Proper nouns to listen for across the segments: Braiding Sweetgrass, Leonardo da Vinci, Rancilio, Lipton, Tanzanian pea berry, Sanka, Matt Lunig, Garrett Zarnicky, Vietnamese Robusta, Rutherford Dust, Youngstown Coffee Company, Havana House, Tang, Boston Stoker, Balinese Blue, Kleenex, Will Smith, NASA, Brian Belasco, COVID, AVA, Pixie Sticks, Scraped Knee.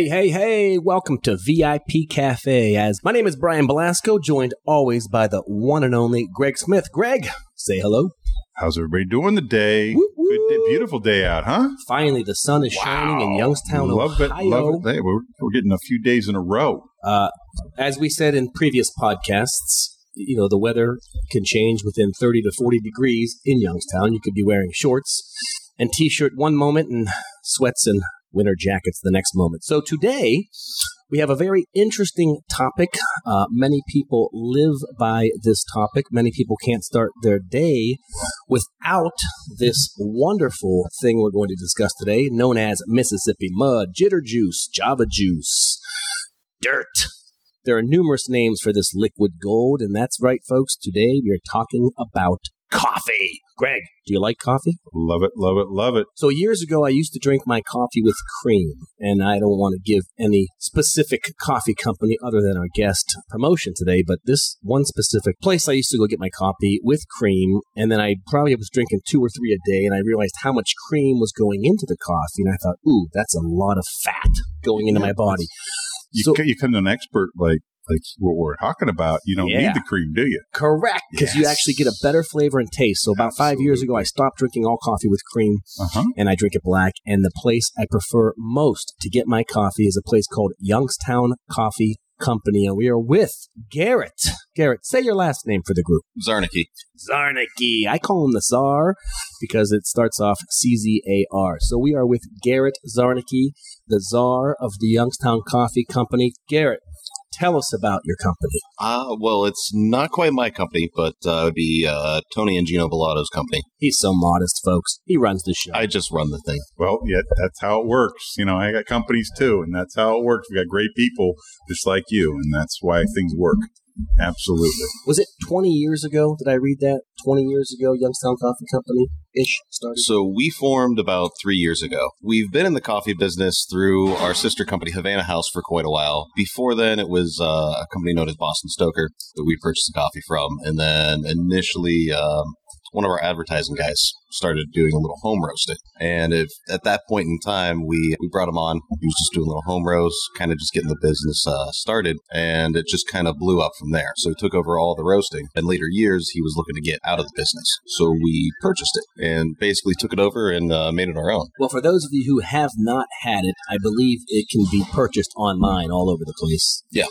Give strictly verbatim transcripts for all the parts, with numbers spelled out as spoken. Hey, hey, hey, welcome to V I P Cafe. As my name is Brian Belasco, joined always by the one and only Greg Smith. Greg, say hello. How's everybody doing today? Woo, woo. Good day, beautiful day out, huh? Finally, the sun is wow. shining in Youngstown, love Ohio. It, love it. Hey, we're, we're getting a few days in a row. Uh, as we said in previous podcasts, you know, the weather can change within thirty to forty degrees in Youngstown. You could be wearing shorts and T-shirt one moment and sweats and winter jackets the next moment. So today, we have a very interesting topic. Uh, many people live by this topic. Many people can't start their day without this wonderful thing we're going to discuss today, known as Mississippi mud, jitter juice, Java juice, dirt. There are numerous names for this liquid gold, and that's right, folks. Today, we're talking about coffee. Greg, do you like coffee? Love it, love it, love it. So years ago, I used to drink my coffee with cream, and I don't want to give any specific coffee company other than our guest promotion today, but this one specific place I used to go get my coffee with cream, and then I probably was drinking two or three a day, and I realized how much cream was going into the coffee, and I thought, ooh, that's a lot of fat going into yeah, my body. You, so, you come to an expert like Like what we're talking about, you don't yeah. need the cream, do you? Correct, because yes. you actually get a better flavor and taste. So about Absolutely. five years ago, I stopped drinking all coffee with cream, uh-huh. and I drink it black. And the place I prefer most to get my coffee is a place called Youngstown Coffee Company, and we are with Garrett. Garrett, say your last name for the group. Zarnicky. Zarnicky. I call him the Czar because it starts off C Z A R. So we are with Garrett Zarnicky, the Czar of the Youngstown Coffee Company. Garrett, tell us about your company. Uh, well, it's not quite my company, but uh, it would be uh, Tony and Gino Bellotto's company. He's so modest, folks. He runs the show. I just run the thing. Well, yeah, that's how it works. You know, I got companies too, and that's how it works. We got great people just like you, and that's why things work. Absolutely. Was it twenty years ago? Did I read that? twenty years ago, Youngstown Coffee Company-ish started? So we formed about three years ago. We've been in the coffee business through our sister company, Havana House, for quite a while. Before then, it was uh, a company known as Boston Stoker that we purchased the coffee from. And then initially, um, one of our advertising guys started doing a little home roasting. And if at that point in time, we, we brought him on. He was just doing a little home roast, kind of just getting the business uh, started. And it just kind of blew up from there. So he took over all the roasting. In later years, he was looking to get out of the business. So we purchased it and basically took it over and uh, made it our own. Well, for those of you who have not had it, I believe it can be purchased online all over the place. Yeah.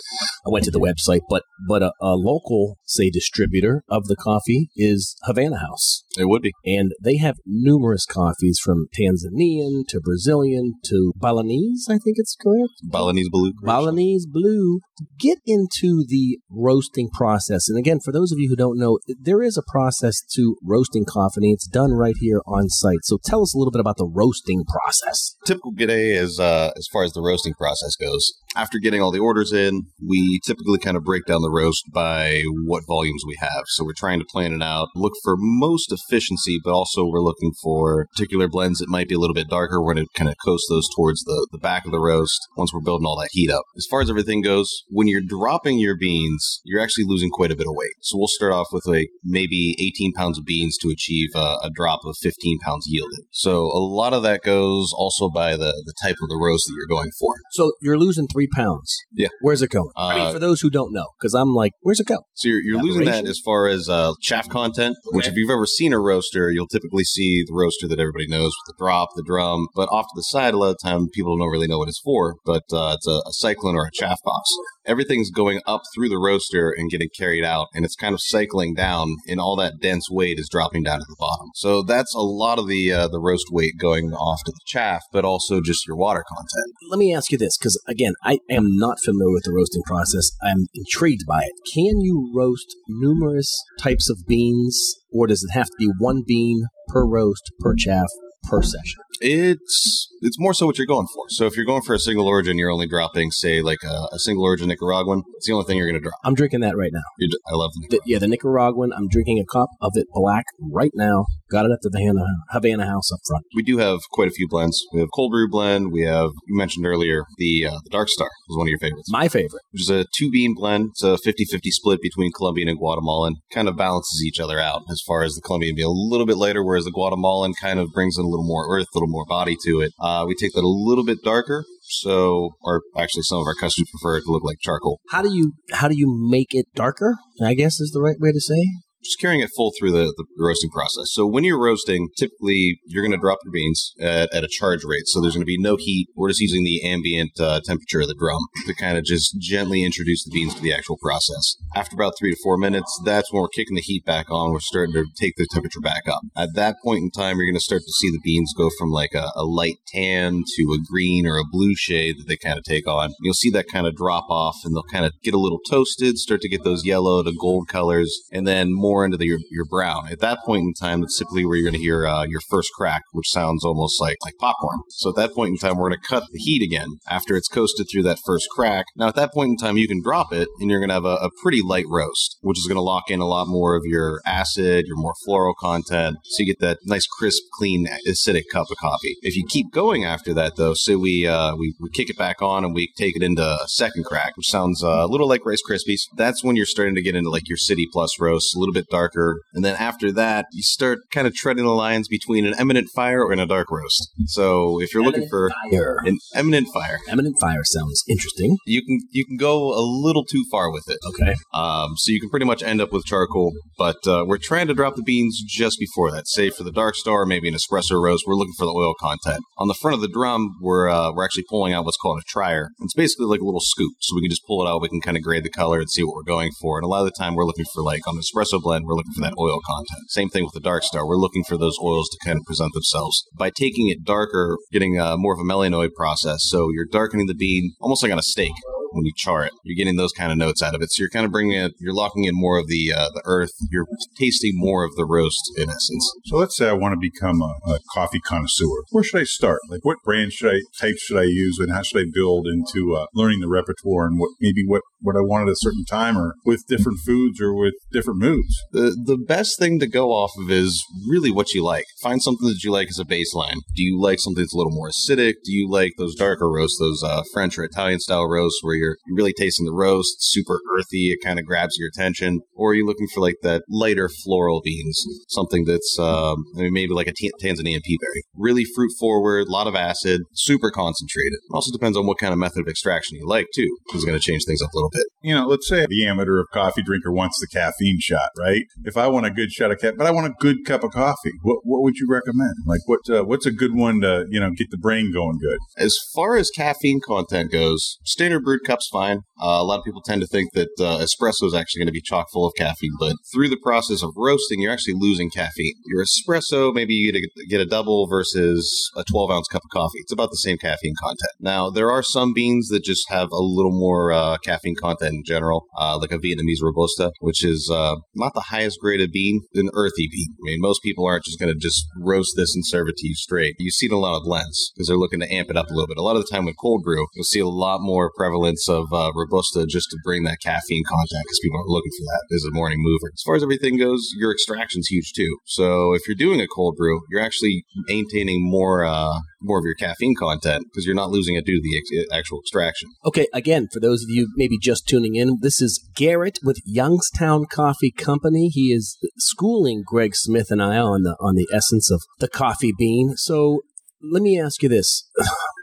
I went to the website, but, but a, a local, say, distributor of the coffee is Havana House. It would be. And they have numerous coffees from Tanzanian to Brazilian to Balinese, I think it's correct. Balinese Blue. Balinese Blue. Get into the roasting process. And again, for those of you who don't know, there is a process to roasting coffee, and it's done right here on site. So tell us a little bit about the roasting process. Typical g'day is, uh, as far as the roasting process goes, after getting all the orders in, we typically kind of break down the roast by what volumes we have. So we're trying to plan it out, look for most efficiency, but also we're looking for particular blends that might be a little bit darker. We're going to kind of coast those towards the, the back of the roast once we're building all that heat up. As far as everything goes, when you're dropping your beans, you're actually losing quite a bit of weight. So we'll start off with like maybe eighteen pounds of beans to achieve a, a drop of fifteen pounds yielded. So a lot of that goes also by the, the type of the roast that you're going for. So you're losing three pounds. Yeah. Where's it going? Uh, I mean, for those who don't know, because I'm like, where's it go? So you're, you're losing that as far as uh, chaff content, okay. which if you've ever seen a roaster, you'll typically see the roaster that everybody knows with the drop, the drum, but off to the side a lot of the time, people don't really know what it's for, but uh, it's a, a cyclone or a chaff box. Everything's going up through the roaster and getting carried out, and it's kind of cycling down, and all that dense weight is dropping down to the bottom. So that's a lot of the uh, the roast weight going off to the chaff, but also just your water content. Let me ask you this, because again, I am not familiar with the roasting process. I'm intrigued by it. Can you roast numerous types of beans, or does it have to be one bean per roast, per chaff, per session? It's it's more so what you're going for. So if you're going for a single origin, you're only dropping, say, like a, a single origin Nicaraguan. It's the only thing you're going to drop. I'm drinking that right now. You're, I love the Nicaraguan. The, yeah, the Nicaraguan. I'm drinking a cup of it black right now. Got it at the Havana, Havana House up front. We do have quite a few blends. We have cold brew blend. We have, you mentioned earlier, the uh, the Dark Star was one of your favorites. My favorite. Which is a two-bean blend. It's a fifty-fifty split between Colombian and Guatemalan. Kind of balances each other out as far as the Colombian being a little bit lighter, whereas the Guatemalan kind of brings in a little more earth, a little more body to it. Uh, we take that a little bit darker, So, or actually, some of our customers prefer it to look like charcoal. How do you how do you make it darker, I guess is the right way to say? Just carrying it full through the, the roasting process. So when you're roasting, typically you're going to drop your beans at, at a charge rate. So there's going to be no heat. We're just using the ambient uh, temperature of the drum to kind of just gently introduce the beans to the actual process. After about three to four minutes, that's when we're kicking the heat back on. We're starting to take the temperature back up. At that point in time, you're going to start to see the beans go from like a, a light tan to a green or a blue shade that they kind of take on. You'll see that kind of drop off, and they'll kind of get a little toasted, start to get those yellow to gold colors, and then more into the, your, your brown. At that point in time, that's typically where you're going to hear uh, your first crack, which sounds almost like, like popcorn. So at that point in time, we're going to cut the heat again after it's coasted through that first crack. Now, at that point in time, you can drop it, and you're going to have a, a pretty light roast, which is going to lock in a lot more of your acid, your more floral content, so you get that nice, crisp, clean, acidic cup of coffee. If you keep going after that, though, say we, uh, we, we kick it back on and we take it into a second crack, which sounds uh, a little like Rice Krispies, that's when you're starting to get into like your City Plus roast, a little bit darker. And then after that, you start kind of treading the lines between an eminent fire or in a dark roast. So if you're eminent looking for fire. an eminent fire, eminent fire sounds interesting. You can you can go a little too far with it. Okay. Um, so you can pretty much end up with charcoal, but uh, we're trying to drop the beans just before that. Say for the dark star, maybe an espresso roast, we're looking for the oil content. On the front of the drum, we're uh, we're actually pulling out what's called a trier. It's basically like a little scoop. So we can just pull it out. We can kind of grade the color and see what we're going for. And a lot of the time, we're looking for like on the espresso blend, we're looking for that oil content. Same thing with the dark star. We're looking for those oils to kind of present themselves. By taking it darker, getting uh, more of a melanoid process. So you're darkening the bean almost like on a steak. When you char it, you're getting those kind of notes out of it. So you're kind of bringing it, you're locking in more of the uh, the earth. You're tasting more of the roast in essence. So let's say I want to become a, a coffee connoisseur. Where should I start? Like what brand should I, type should I use, and how should I build into uh, learning the repertoire and what maybe what, what I want at a certain time, or with different foods or with different moods? The, the best thing to go off of is really what you like. Find something that you like as a baseline. Do you like something that's a little more acidic? Do you like those darker roasts, those uh, French or Italian style roasts where you're really tasting the roast, super earthy, it kind of grabs your attention? Or are you looking for like that lighter floral beans, something that's um, I mean, maybe like a t- Tanzanian pea berry? Really fruit forward, a lot of acid, super concentrated. Also depends on what kind of method of extraction you like too. It's going to change things up a little bit. You know, let's say the amateur of coffee drinker wants the caffeine shot, right? If I want a good shot of caffeine, but I want a good cup of coffee, what what would you recommend? Like what uh, what's a good one to, you know, get the brain going good? As far as caffeine content goes, standard brewed cup's fine. Uh, a lot of people tend to think that uh, espresso is actually going to be chock full of caffeine, but through the process of roasting, you're actually losing caffeine. Your espresso, maybe you get a, get a double versus a twelve-ounce cup of coffee. It's about the same caffeine content. Now, there are some beans that just have a little more uh, caffeine content in general, uh, like a Vietnamese Robusta, which is uh, not the highest grade of bean, an earthy bean. I mean, most people aren't just going to just roast this and serve it to you straight. You see it in a lot of blends because they're looking to amp it up a little bit. A lot of the time with cold brew, you'll see a lot more prevalence of uh, Robusta just to bring that caffeine content because people are looking for that as a morning mover. As far as everything goes, your extraction's huge too. So if you're doing a cold brew, you're actually maintaining more uh, more of your caffeine content because you're not losing it due to the ex- actual extraction. Okay, again, for those of you maybe just tuning in, this is Garrett with Youngstown Coffee Company. He is schooling Greg Smith and I on the on the essence of the coffee bean. So let me ask you this.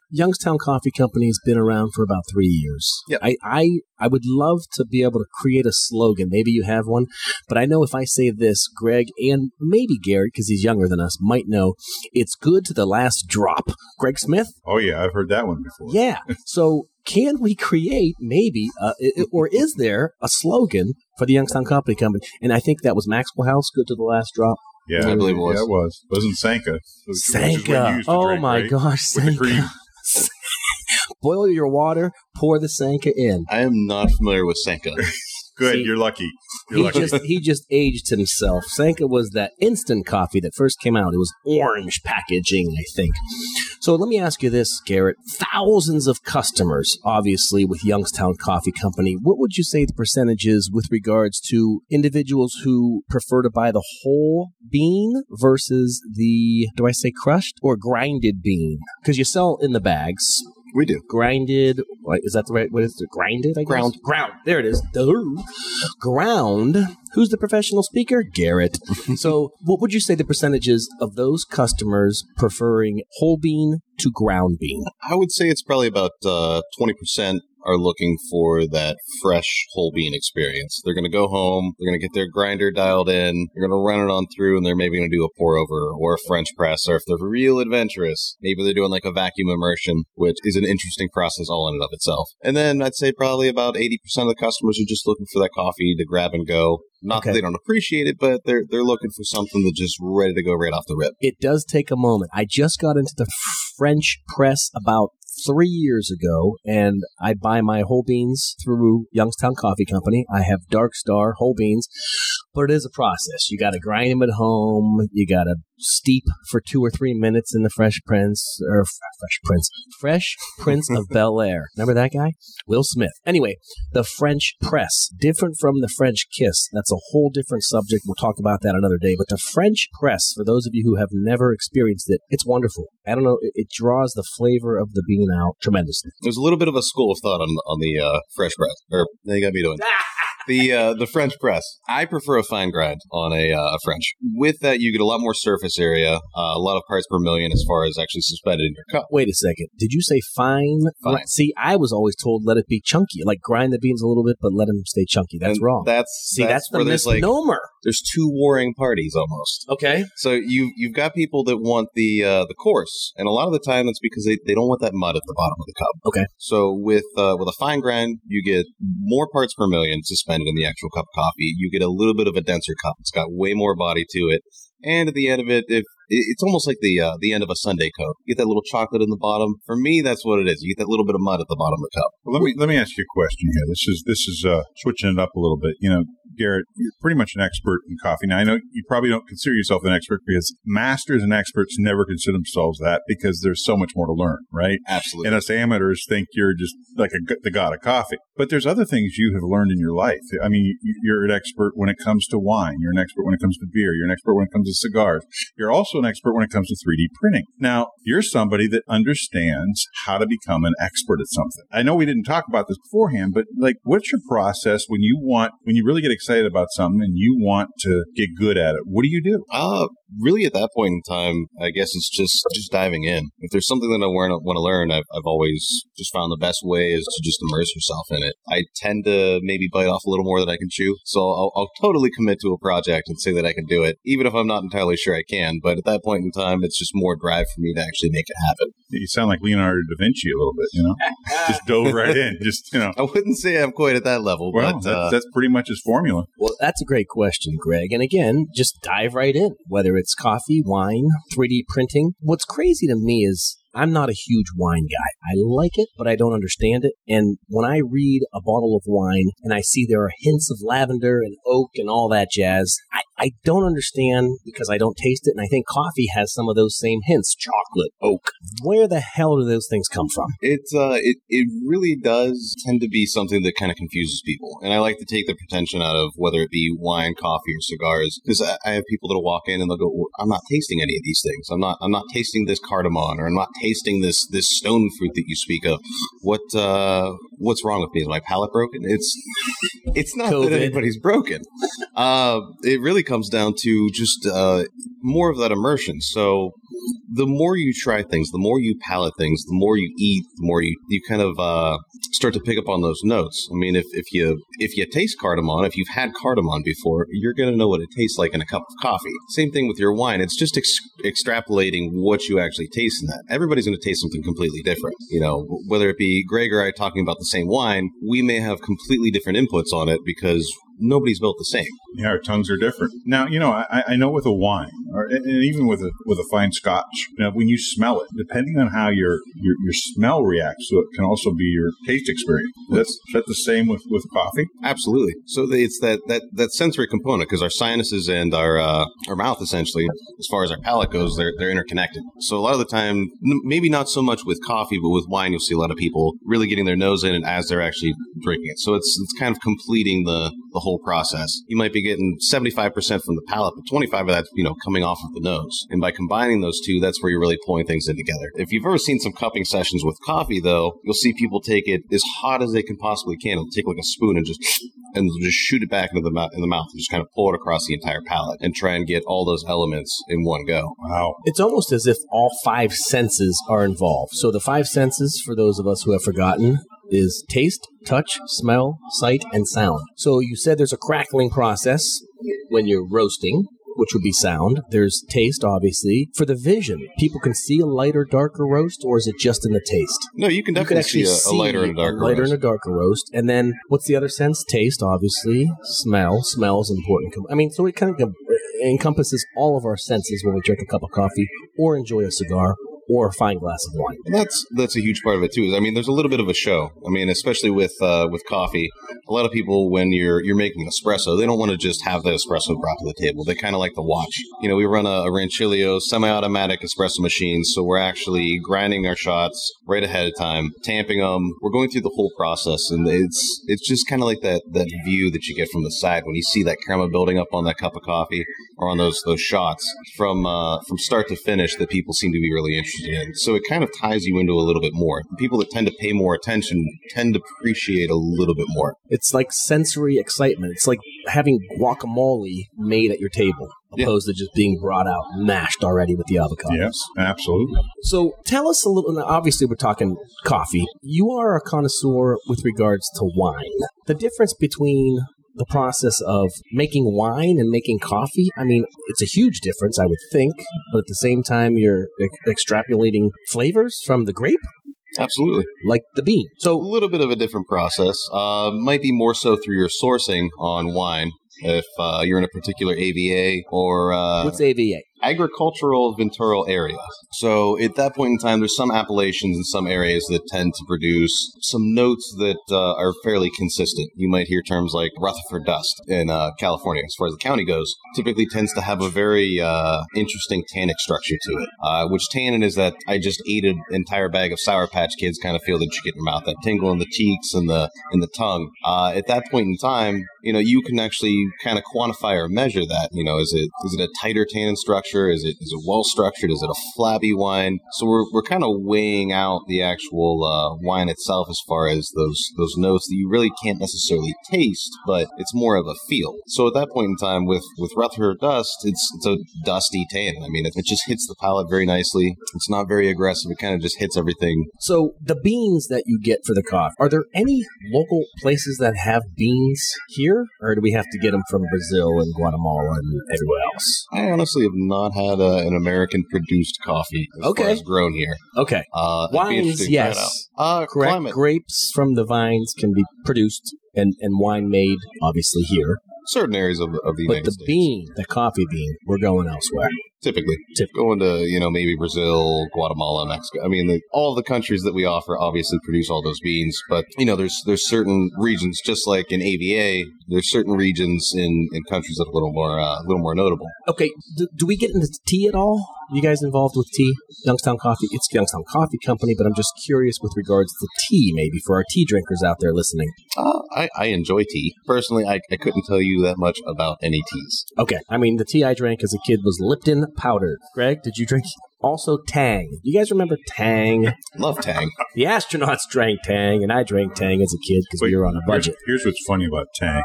Youngstown Coffee Company has been around for about three years. Yep. I, I I would love to be able to create a slogan. Maybe you have one. But I know if I say this, Greg and maybe Garrett, because he's younger than us, might know it's good to the last drop. Greg Smith? Oh, yeah. I've heard that one before. Yeah. So can we create maybe, uh, it, or is there a slogan for the Youngstown Coffee Company? And I think that was Maxwell House, good to the last drop. Yeah, I believe it was. Yeah, it was. It was in Sanka. Sanka. Oh, drink, my right? gosh. Sanka. Boil your water, pour the Sanka in. I am not familiar with Sanka. Good, See, you're lucky. You're he, lucky. Just, he just aged himself. Sanka was that instant coffee that first came out. It was orange packaging, I think. So let me ask you this, Garrett. Thousands of customers, obviously, with Youngstown Coffee Company. What would you say the percentage is with regards to individuals who prefer to buy the whole bean versus the, do I say crushed or grinded bean? Because you sell in the bags. We do. Grinded, like, is that the right, what is it? Grinded, I guess? Ground. Ground. There it is. Duh. Ground. Who's the professional speaker? Garrett. So what would you say the percentage is of those customers preferring whole bean to ground bean? I would say it's probably about uh, twenty percent are looking for that fresh whole bean experience. They're going to go home, they're going to get their grinder dialed in, they're going to run it on through, and they're maybe going to do a pour-over or a French press, or if they're real adventurous, maybe they're doing like a vacuum immersion, which is an interesting process all in and of itself. And then I'd say probably about eighty percent of the customers are just looking for that coffee to grab and go. Not okay. that they don't appreciate it, but they're they're looking for something that's just ready to go right off the rip. It does take a moment. I just got into the French press about three years ago, and I buy my whole beans through Youngstown Coffee Company. I have Dark Star whole beans, but it is a process. You got to grind them at home. You got to steep for two or three minutes in the Fresh Prince, or Fresh Prince, Fresh Prince of Bel-Air. Remember that guy? Will Smith. Anyway, the French press, different from the French kiss. That's a whole different subject. We'll talk about that another day. But the French press, for those of you who have never experienced it, it's wonderful. I don't know. It, it draws the flavor of the bean out tremendously. There's a little bit of a school of thought on, on the uh, Fresh press. Or they got me doing the uh, the French press. I prefer a fine grind on a uh, French. With that, you get a lot more surface area, uh, a lot of parts per million as far as actually suspended in your cup. Wait a second. Did you say fine? fine? See, I was always told let it be chunky, like grind the beans a little bit, but let them stay chunky. That's and wrong. That's see, that's, that's the misnomer. Like, there's two warring parties almost. Okay. So you you've got people that want the uh, the coarse, and a lot of the time that's because they, they don't want that mud at the bottom of the cup. Okay. So with uh, with a fine grind, you get more parts per million suspended in the actual cup of coffee. You get a little bit of a denser cup. It's got way more body to it. And at the end of it, if it's almost like the uh, the end of a sundae cone. You get that little chocolate in the bottom. For me, that's what it is. You get that little bit of mud at the bottom of the cup. Well, let me let me ask you a question here. This is this is uh, switching it up a little bit. You know, Garrett, you're pretty much an expert in coffee. Now, I know you probably don't consider yourself an expert because masters and experts never consider themselves that because there's so much more to learn, right? Absolutely. And us amateurs think you're just like a, the god of coffee. But there's other things you have learned in your life. I mean, you're an expert when it comes to wine. You're an expert when it comes to beer. You're an expert when it comes to cigars. You're also an expert when it comes to three D printing. Now, you're somebody that understands how to become an expert at something. I know we didn't talk about this beforehand, but like, what's your process when you want, when you really get excited about something and you want to get good at it? What do you do? Uh, really, at that point in time, I guess it's just just diving in. If there's something that I want to learn, I've, I've always just found the best way is to just immerse yourself in it. I tend to maybe bite off a little more than I can chew, so I'll, I'll totally commit to a project and say that I can do it, even if I'm not entirely sure I can, but at that point in time, it's just more drive for me to actually make it happen. You sound like Leonardo da Vinci a little bit, you know? Just dove right in. Just, you know. I wouldn't say I'm quite at that level. Well, but, that's, uh, that's pretty much his formula. Well, that's a great question, Greg. And again, just dive right in, whether it's coffee, wine, three D printing. What's crazy to me is I'm not a huge wine guy. I like it, but I don't understand it. And when I read a bottle of wine and I see there are hints of lavender and oak and all that jazz, I, I don't understand because I don't taste it. And I think coffee has some of those same hints. Chocolate, oak. Where the hell do those things come from? It's, uh, it, it really does tend to be something that kind of confuses people. And I like to take the pretension out of whether it be wine, coffee, or cigars. Because I, I have people that will walk in and they'll go, well, I'm not tasting any of these things. I'm not, I'm not tasting this cardamom, or I'm not tasting tasting this this stone fruit that you speak of. What uh, what's wrong with me? Is my palate broken? It's it's not COVID. That anybody's broken. Uh, it really comes down to just uh, more of that immersion. So the more you try things, the more you palate things, the more you eat, the more you, you kind of uh, start to pick up on those notes. I mean, if, if you if you taste cardamom, if you've had cardamom before, you're going to know what it tastes like in a cup of coffee. Same thing with your wine. It's just ex- extrapolating what you actually taste in that. Everybody's going to taste something completely different. You know, whether it be Greg or I talking about the same wine, we may have completely different inputs on it because nobody's built the same. Yeah, our tongues are different. Now, you know, I, I know with a wine, or, and even with a with a fine Scotch, you know, when you smell it, depending on how your your, your smell reacts to it, can also be your taste experience. That's is that the same with, with coffee? Absolutely. So it's that that, that sensory component because our sinuses and our uh, our mouth, essentially, as far as our palate goes, they're they're interconnected. So a lot of the time, n- maybe not so much with coffee, but with wine, you'll see a lot of people really getting their nose in it as they're actually drinking it. So it's it's kind of completing the the whole process, you might be getting seventy-five percent from the palate, but twenty-five of that's, you know, coming off of the nose. And by combining those two, that's where you're really pulling things in together. If you've ever seen some cupping sessions with coffee, though, you'll see people take it as hot as they can possibly can. They'll take like a spoon and just... and just shoot it back into the mouth, in the mouth, and just kind of pull it across the entire palate, and try and get all those elements in one go. Wow! It's almost as if all five senses are involved. So the five senses, for those of us who have forgotten, is taste, touch, smell, sight, and sound. So you said there's a crackling process when you're roasting, which would be sound. There's taste, obviously. For the vision, people can see a lighter, darker roast, or is it just in the taste? No, you can definitely you can actually see, a, see a lighter and a darker lighter roast. Lighter and a darker roast. And then, what's the other sense? Taste, obviously. Smell. Smell is important. I mean, so it kind of encompasses all of our senses when we drink a cup of coffee or enjoy a cigar or a fine glass of wine. And that's that's a huge part of it, too. Is I mean, there's a little bit of a show. I mean, especially with uh, with coffee, a lot of people, when you're you're making espresso, they don't want to just have that espresso brought to the table. They kind of like to watch. You know, we run a, a Rancilio semi-automatic espresso machine, so we're actually grinding our shots right ahead of time, tamping them. We're going through the whole process, and it's it's just kind of like that, that view that you get from the side when you see that crema building up on that cup of coffee or on those those shots from uh, from start to finish that people seem to be really interested in. So it kind of ties you into a little bit more. People that tend to pay more attention tend to appreciate a little bit more. It's like sensory excitement. It's like having guacamole made at your table, opposed yeah. to just being brought out mashed already with the avocados. Yes, absolutely. So tell us a little, now obviously we're talking coffee. You are a connoisseur with regards to wine. The difference between the process of making wine and making coffee, I mean, it's a huge difference, I would think, but at the same time, you're e- extrapolating flavors from the grape? Absolutely. Like the bean. So a little bit of a different process. Uh, might be more so through your sourcing on wine, if uh, you're in a particular A V A or... Uh, What's A V A? Agricultural Ventural Area. So at that point in time, there's some appellations in some areas that tend to produce some notes that uh, are fairly consistent. You might hear terms like Rutherford Dust in uh, California, as far as the county goes, typically tends to have a very uh, interesting tannic structure to it, uh, which tannin is that I just ate an entire bag of Sour Patch Kids kind of feel that you get in your mouth, that tingle in the cheeks and the in the tongue. Uh, at that point in time, you know, you can actually kind of quantify or measure that. You know, is it is it a tighter tannin structure? Is it is it well structured? Is it a flabby wine? So we're we're kind of weighing out the actual uh, wine itself as far as those those notes that you really can't necessarily taste, but it's more of a feel. So at that point in time, with with Rutherford Dust, it's it's a dusty tannin. I mean, it, it just hits the palate very nicely. It's not very aggressive. It kind of just hits everything. So the beans that you get for the coffee, are there any local places that have beans here, or do we have to get them from Brazil and Guatemala and everywhere else? I honestly have not. Not had a, an American-produced coffee as okay. far as grown here. Okay. Uh, Wines, yes. Uh, Correct. Climate. Grapes from the vines can be produced and, and wine made, obviously, here. Certain areas of, of the United States. But the bean, the coffee bean, we're going elsewhere. Typically. Typically. Going to, you know, maybe Brazil, Guatemala, Mexico. I mean, the, all the countries that we offer obviously produce all those beans. But, you know, there's there's certain regions, just like in A V A, there's certain regions in, in countries that are a little more, uh, a little more notable. Okay. Do, do we get into tea at all? Are you guys involved with tea? Youngstown Coffee. It's Youngstown Coffee Company, but I'm just curious with regards to tea, maybe, for our tea drinkers out there listening. Uh, I, I enjoy tea. Personally, I, I couldn't tell you that much about any teas. Okay. I mean, the tea I drank as a kid was Lipton powdered. Greg, did you drink also Tang? You guys remember Tang? Love Tang. The astronauts drank Tang, and I drank Tang as a kid because we were on a budget. Here's, here's what's funny about Tang.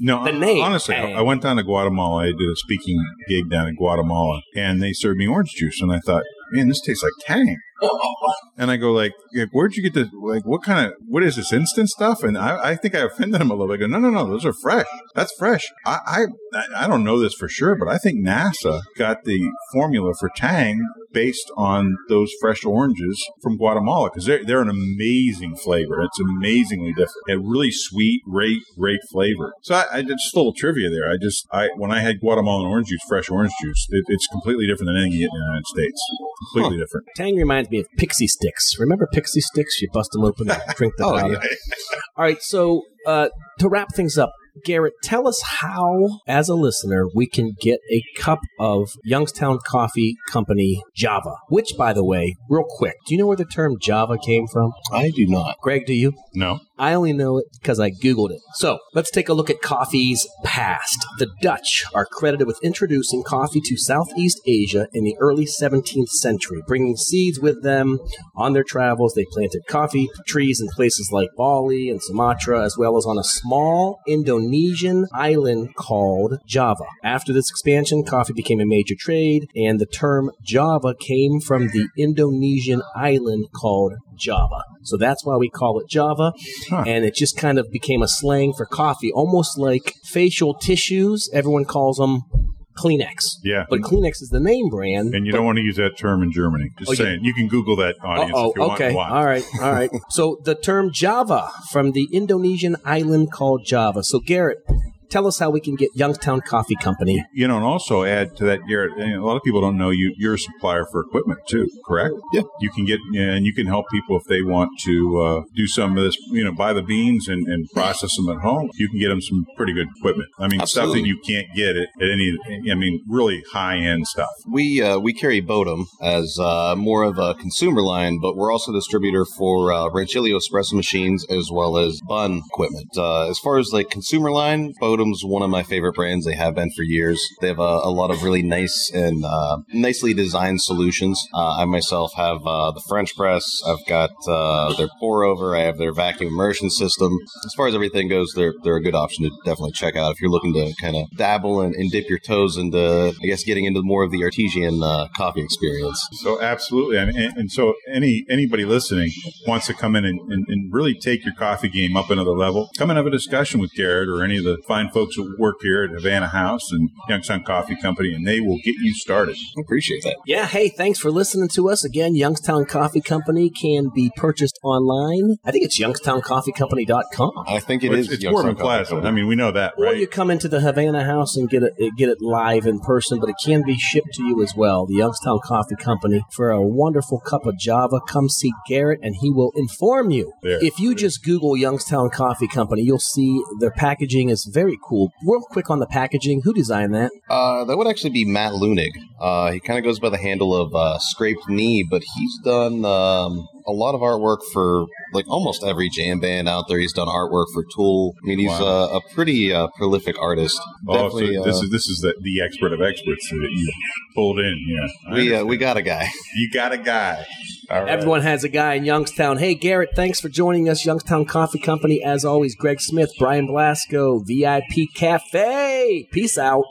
No, the name, honestly, Tang. I went down to Guatemala. I did a speaking gig down in Guatemala, and they served me orange juice, and I thought, man, this tastes like Tang. And I go, like, where'd you get the, like, what kind of, what is this, instant stuff? And I, I think I offended him a little bit. I go, no, no, no, those are fresh. That's fresh. I, I, I don't know this for sure, but I think NASA got the formula for Tang based on those fresh oranges from Guatemala, because they're, they're an amazing flavor. It's amazingly different. A really sweet, great, great flavor. So I, I did just a little trivia there. I just, I when I had Guatemalan orange juice, fresh orange juice, it, it's completely different than anything you get in the United States. Completely huh. different. Tang reminds me of Pixie Sticks. Remember Pixie Sticks? You bust them open and drink them oh, out. Yeah. All right, so uh, to wrap things up, Garrett, tell us how, as a listener, we can get a cup of Youngstown Coffee Company Java, which, by the way, real quick, do you know where the term Java came from? I do not. Greg, do you? No. I only know it because I Googled it. So let's take a look at coffee's past. The Dutch are credited with introducing coffee to Southeast Asia in the early seventeenth century, bringing seeds with them. On their travels, they planted coffee trees in places like Bali and Sumatra, as well as on a small Indonesian island called Java. After this expansion, coffee became a major trade, and the term Java came from the Indonesian island called Java. So that's why we call it Java. Huh. And it just kind of became a slang for coffee, almost like facial tissues. Everyone calls them Kleenex. Yeah. But Kleenex is the name brand. And you don't want to use that term in Germany. Just oh, saying. Yeah. You can Google that, audience, Uh-oh, if you okay. want. Okay. All right. All right. So the term Java from the Indonesian island called Java. So Garrett, tell us how we can get Youngstown Coffee Company. You know, and also add to that, Garrett, a lot of people don't know you, you're a supplier for equipment too, correct? Yeah. You can get, and you can help people if they want to uh, do some of this, you know, buy the beans and, and process them at home. You can get them some pretty good equipment. I mean, Absolutely. Stuff that you can't get at, at any, I mean, really high-end stuff. We uh, we carry Bodum as uh, more of a consumer line, but we're also a distributor for uh, Rancilio espresso machines as well as bun equipment. Uh, as far as, like, consumer line, Bodum. Bodum's one of my favorite brands. They have been for years. They have a, a lot of really nice and uh, nicely designed solutions. Uh, I myself have uh, the French press. I've got uh, their pour over. I have their vacuum immersion system. As far as everything goes, they're they're a good option to definitely check out if you're looking to kind of dabble and, and dip your toes into, I guess, getting into more of the artesian uh, coffee experience. So absolutely, and, and, and so any anybody listening wants to come in and, and, and really take your coffee game up another level. Come and have a discussion with Garrett or any of the fine folks who work here at Havana House and Youngstown Coffee Company, and they will get you started. I appreciate that. Yeah, hey, thanks for listening to us. Again, Youngstown Coffee Company can be purchased online. I think it's youngstown coffee company dot com. I think it well, is. It's Youngstown Coffee Plaza. Company. I mean, we know that, right? Or you come into the Havana House and get it, get it live in person, but it can be shipped to you as well, the Youngstown Coffee Company. For a wonderful cup of Java, come see Garrett, and he will inform you. There, if you there. just Google Youngstown Coffee Company, you'll see their packaging is very cool. Real quick on the packaging. Who designed that? Uh, that would actually be Matt Lunig. Uh, he kind of goes by the handle of uh, Scraped Knee, but he's done um, a lot of artwork for like almost every jam band out there. He's done artwork for Tool. I mean, he's wow. uh, a pretty uh, prolific artist. Oh, Definitely, so this uh, is this is the, the expert of experts that you pulled in. Yeah, we uh, we got a guy. You got a guy. All right. Everyone has a guy in Youngstown. Hey, Garrett, thanks for joining us. Youngstown Coffee Company, as always, Greg Smith, Brian Belasco, V I P Cafe. Peace out.